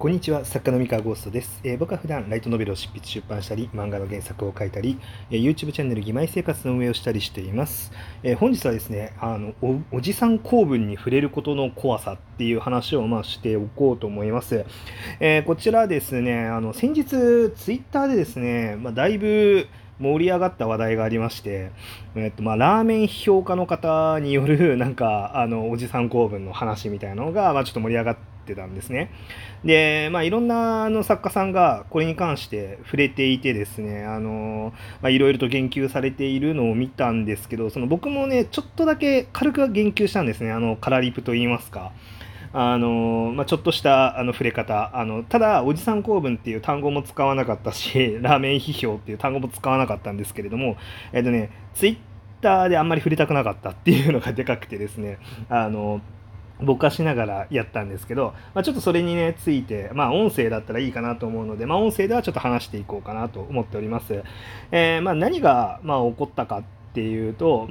こんにちは、作家の三河ゴーストです。僕は普段ライトノベルを執筆出版したり、漫画の原作を書いたり、YouTube チャンネル義妹生活の運営をしたりしています。本日はですね、おじさん構文に触れることの怖さっていう話をしておこうと思います。こちらですね、先日Twitterでですね、だいぶ盛り上がった話題がありまして、ラーメン評価の方によるおじさん構文の話みたいなのが、ちょっと盛り上がってたんですね。で、いろんな作家さんがこれに関して触れていてですね、いろいろと言及されているのを見たんですけど、僕もねちょっとだけ軽く言及したんですね。カラリプと言いますか、ちょっとした触れ方、ただおじさん構文っていう単語も使わなかったし、ラーメン批評っていう単語も使わなかったんですけれども、ツイッターであんまり触れたくなかったっていうのがでかくてですね、ぼかしながらやったんですけど、ちょっとそれにねついて、音声だったらいいかなと思うので、音声ではちょっと話していこうかなと思っております。何が起こったかっていうと、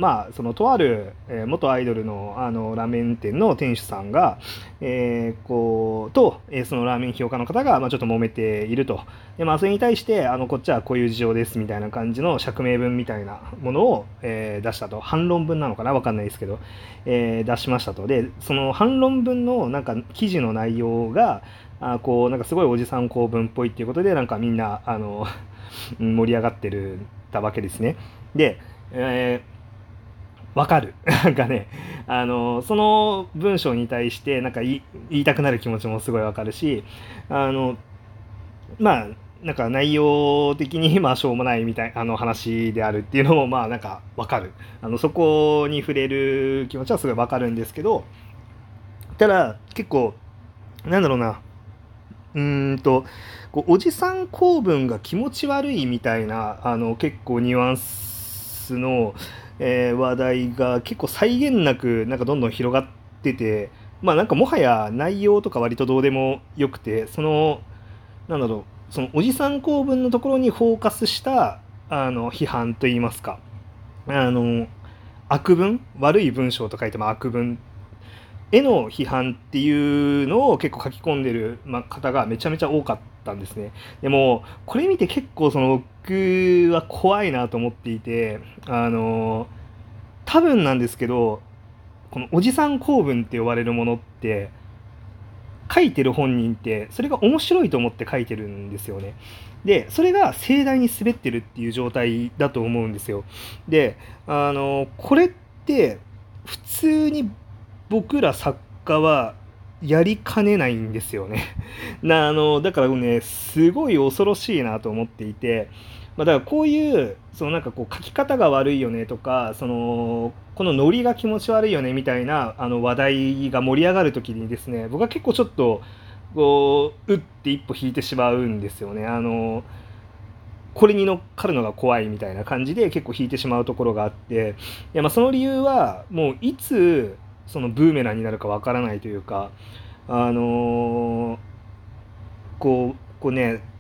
とある元アイドルのラーメン店の店主さんが、そのラーメン評価の方がちょっと揉めていると。で、それに対してこっちはこういう事情ですみたいな感じの釈明文みたいなものを、出したと。反論文なのかな、わかんないですけど、出しましたと。で、その反論文の記事の内容がすごいおじさん構文っぽいっていうことで、みんな盛り上がってるたわけですね。で、わかるね、その文章に対して言いたくなる気持ちもすごいわかるし、内容的にしょうもないみたい話であるっていうのもわかる。そこに触れる気持ちはすごいわかるんですけど、ただ結構おじさん構文が気持ち悪いみたいな結構ニュアンスの話題が結構際限なくどんどん広がってて、もはや内容とか割とどうでもよくて、そのおじさん構文のところにフォーカスした批判といいますか、悪文、悪い文章と書いて悪文への批判っていうのを結構書き込んでる方がめちゃめちゃ多かったんですね。でもこれ見て結構僕は怖いなと思っていて、多分なんですけど、このおじさん構文って呼ばれるものって書いてる本人ってそれが面白いと思って書いてるんですよね。で、それが盛大に滑ってるっていう状態だと思うんですよ。で、これって普通に僕ら作家はやりかねないんですよね。だからね、すごい恐ろしいなと思っていて、だからこういう書き方が悪いよねとか、このノリが気持ち悪いよねみたいな話題が盛り上がる時にですね、僕は結構ちょっとうって一歩引いてしまうんですよね。これに乗っかるのが怖いみたいな感じで結構引いてしまうところがあって、いやその理由はもういつブーメランになるかわからないというか、多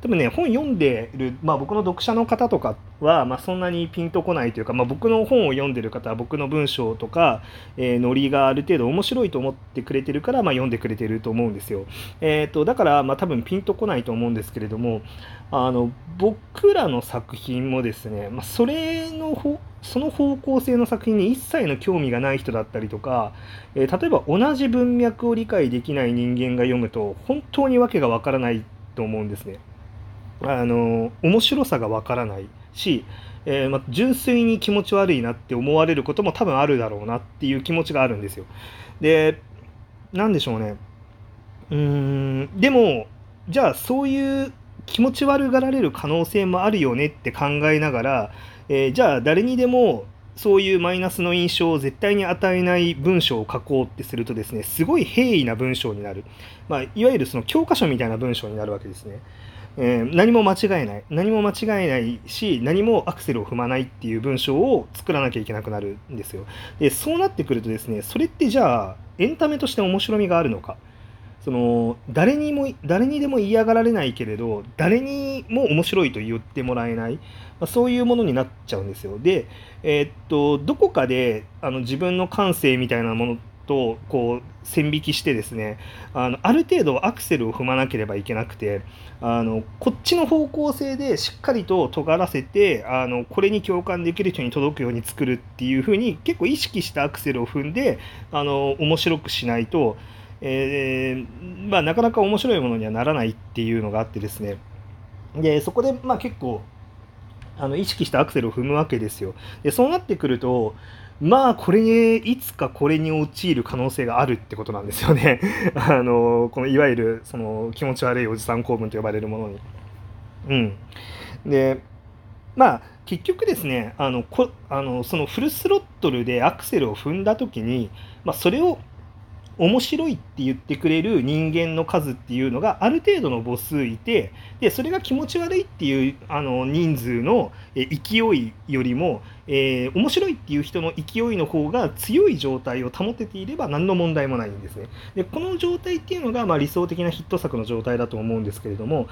分ね、本読んでる、僕の読者の方とかは、そんなにピンとこないというか、僕の本を読んでる方は僕の文章とか、ノリがある程度面白いと思ってくれてるから、読んでくれてると思うんですよ。だから、多分ピンとこないと思うんですけれども、僕らの作品もですね、その方向性の作品に一切の興味がない人だったりとか、例えば同じ文脈を理解できない人間が読むと本当に訳がわからないと思うんですね。面白さがわからないし、純粋に気持ち悪いなって思われることも多分あるだろうなっていう気持ちがあるんですよ。で、なんでしょうね。でもじゃあそういう気持ち悪がられる可能性もあるよねって考えながら、じゃあ誰にでもそういうマイナスの印象を絶対に与えない文章を書こうってするとですね、すごい平易な文章になる、いわゆる教科書みたいな文章になるわけですね。何も間違えないし、何もアクセルを踏まないっていう文章を作らなきゃいけなくなるんですよ。で、そうなってくるとですね、それってじゃあエンタメとして面白みがあるのか、誰にでも嫌がられないけれど、誰にも面白いと言ってもらえない、そういうものになっちゃうんですよ。で、どこかで自分の感性みたいなものとこう線引きしてですね、ある程度アクセルを踏まなければいけなくて、こっちの方向性でしっかりと尖らせて、これに共感できる人に届くように作るっていう風に結構意識したアクセルを踏んで面白くしないと、なかなか面白いものにはならないっていうのがあってですね、でそこで結構意識したアクセルを踏むわけですよ。でそうなってくるとこれいつかこれに陥る可能性があるってことなんですよね。このいわゆるその気持ち悪いおじさん構文と呼ばれるものに。で結局ですね、そのフルスロットルでアクセルを踏んだ時に、それを面白いって言ってくれる人間の数っていうのがある程度の母数いて、でそれが気持ち悪いっていう人数の勢いよりも、面白いっていう人の勢いの方が強い状態を保てていれば何の問題もないんですね。でこの状態っていうのが理想的なヒット作の状態だと思うんですけれども、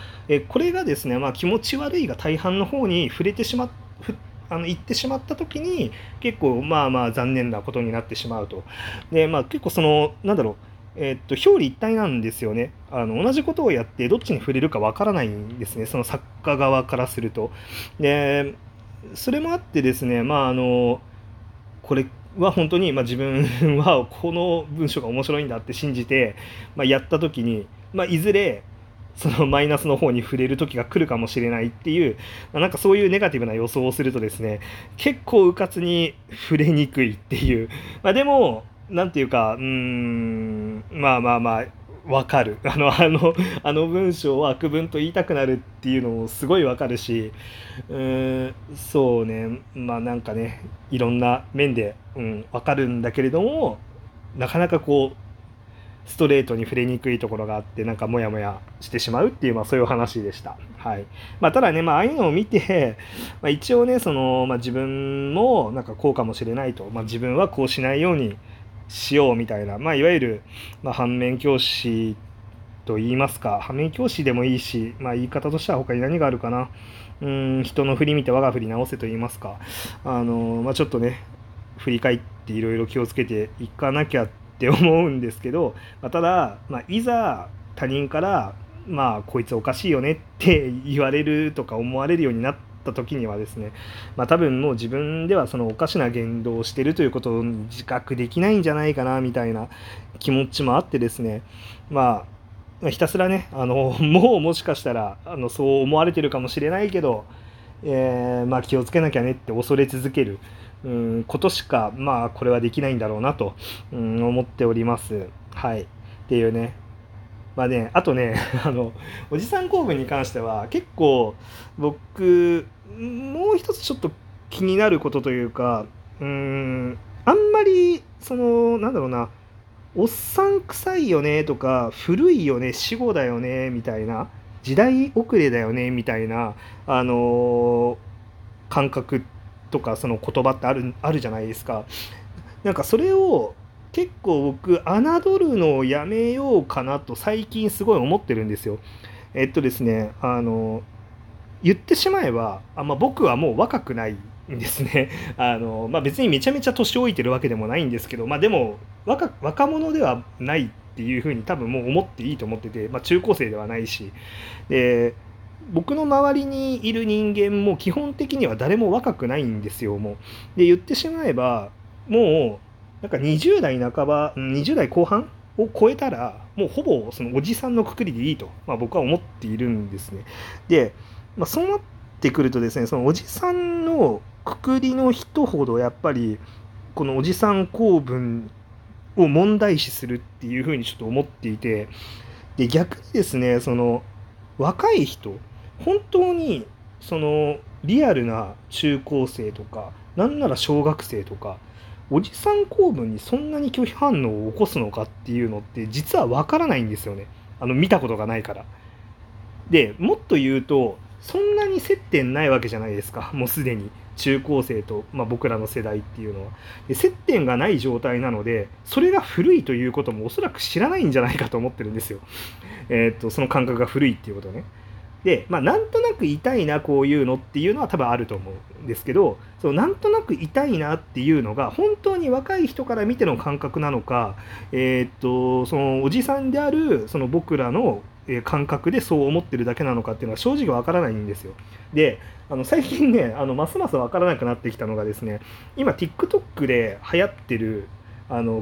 これがですね、気持ち悪いが大半の方に触れてしまって行ってしまった時に結構残念なことになってしまうと。で結構その表裏一体なんですよね。同じことをやってどっちに触れるかわからないんですね、その作家側からすると。でそれもあってですね、これは本当に自分はこの文章が面白いんだって信じて、やった時に、いずれそのマイナスの方に触れる時が来るかもしれないっていう、そういうネガティブな予想をするとですね、結構うかつに触れにくいっていう、でもわかる、文章を悪文と言いたくなるっていうのもすごいわかるし、そうね、いろんな面でわかるんだけれども、なかなかストレートに触れにくいところがあって、モヤモヤしてしまうっていう、そういう話でした。はい。ただね、ああいうのを見て、一応ね、自分もこうかもしれないと、自分はこうしないようにしようみたいな、いわゆる、反面教師と言いますか、反面教師でもいいし、言い方としては他に何があるかな、人の振り見て我が振り直せと言いますか、ちょっとね、振り返っていろいろ気をつけていかなきゃって思うんですけど、ただ、いざ他人から、こいつおかしいよねって言われるとか思われるようになった時にはですね、多分もう自分ではそのおかしな言動をしてるということを自覚できないんじゃないかなみたいな気持ちもあってですね、ひたすらね、もしかしたらそう思われてるかもしれないけど、気をつけなきゃねって恐れ続けることしかこれはできないんだろうなと思っております。はいっていうね。あとね、おじさん構文に関しては結構僕もう一つちょっと気になることというか、あんまりおっさん臭いよねとか古いよね死語だよねみたいな時代遅れだよねみたいな感覚ってとかその言葉ってあるじゃないですか。それを結構僕侮るのをやめようかなと最近すごい思ってるんですよ。ですね、言ってしまえば僕はもう若くないんですね。別にめちゃめちゃ年老いてるわけでもないんですけど、でも若者ではないっていう風に多分もう思っていいと思ってて、中高生ではないし、で僕の周りにいる人間も基本的には誰も若くないんですよ。もうで言ってしまえばもう20代半ば20代後半を超えたらもうほぼそのおじさんの括りでいいと、僕は思っているんですね。で、そうなってくるとですね、そのおじさんの括りの人ほどやっぱりこのおじさん構文を問題視するっていうふうにちょっと思っていて、で逆にですね、その若い人本当にそのリアルな中高生とかなんなら小学生とかおじさん構文にそんなに拒否反応を起こすのかっていうのって実はわからないんですよね。見たことがないから。でもっと言うとそんなに接点ないわけじゃないですか、もうすでに中高生と、僕らの世代っていうのは。で接点がない状態なのでそれが古いということもおそらく知らないんじゃないかと思ってるんですよ。その感覚が古いっていうことね。で、まあ、なんとなく痛いなこういうのっていうのは多分あると思うんですけど、そのなんとなく痛いなっていうのが本当に若い人から見ての感覚なのか、そのおじさんであるその僕らの感覚でそう思ってるだけなのかっていうのは正直わからないんですよ。で、最近ね、ますますわからなくなってきたのがですね、今 TikTok で流行ってる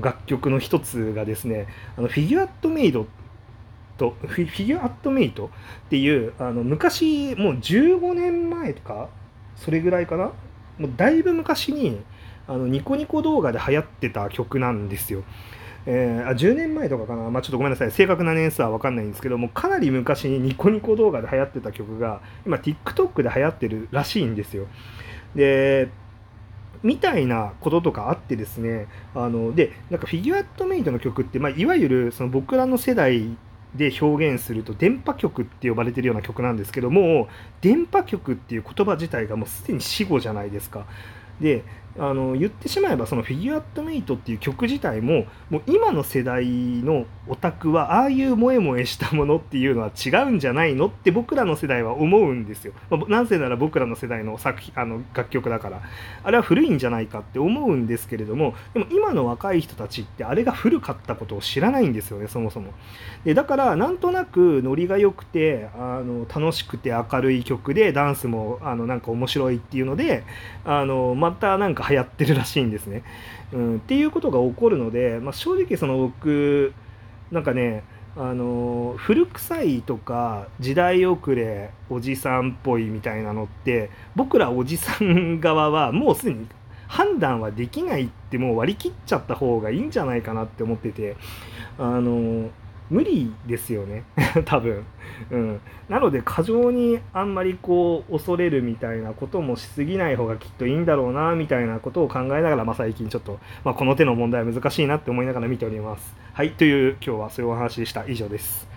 楽曲の一つがですね、フィギュアットメイトっていう昔もう15年前とかそれぐらいかな、もうだいぶ昔にニコニコ動画で流行ってた曲なんですよ。10年前とかかな、まあ、ちょっとごめんなさい、正確な年数は分かんないんですけども、かなり昔にニコニコ動画で流行ってた曲が今 TikTok で流行ってるらしいんですよ。でみたいなこととかあってですね、でなんかフィギュアットメイトの曲って、まあ、いわゆるその僕らの世代で表現すると電波曲って呼ばれてるような曲なんですけども、電波曲っていう言葉自体がもうすでに死語じゃないですか。で言ってしまえばそのフィギュアットメイトっていう曲自体も、もう今の世代のオタクはああいう萌え萌えしたものっていうのは違うんじゃないのって僕らの世代は思うんですよ。まあ、なぜなら僕らの世代の楽曲だから、あれは古いんじゃないかって思うんですけれども、でも今の若い人たちってあれが古かったことを知らないんですよね、そもそも。でだからなんとなくノリが良くて楽しくて明るい曲でダンスもなんか面白いっていうのでまたなんか流行ってるらしいんですね、っていうことが起こるので、まあ、正直その僕なんかね古臭いとか時代遅れおじさんっぽいみたいなのって、僕らおじさん側はもうすでに判断はできないって、もう割り切っちゃった方がいいんじゃないかなって思ってて、無理ですよね多分、なので過剰にあんまりこう恐れるみたいなこともしすぎない方がきっといいんだろうなみたいなことを考えながら、まあ、最近ちょっと、まあ、この手の問題は難しいなって思いながら見ております。はい、という今日はそういうお話でした。以上です。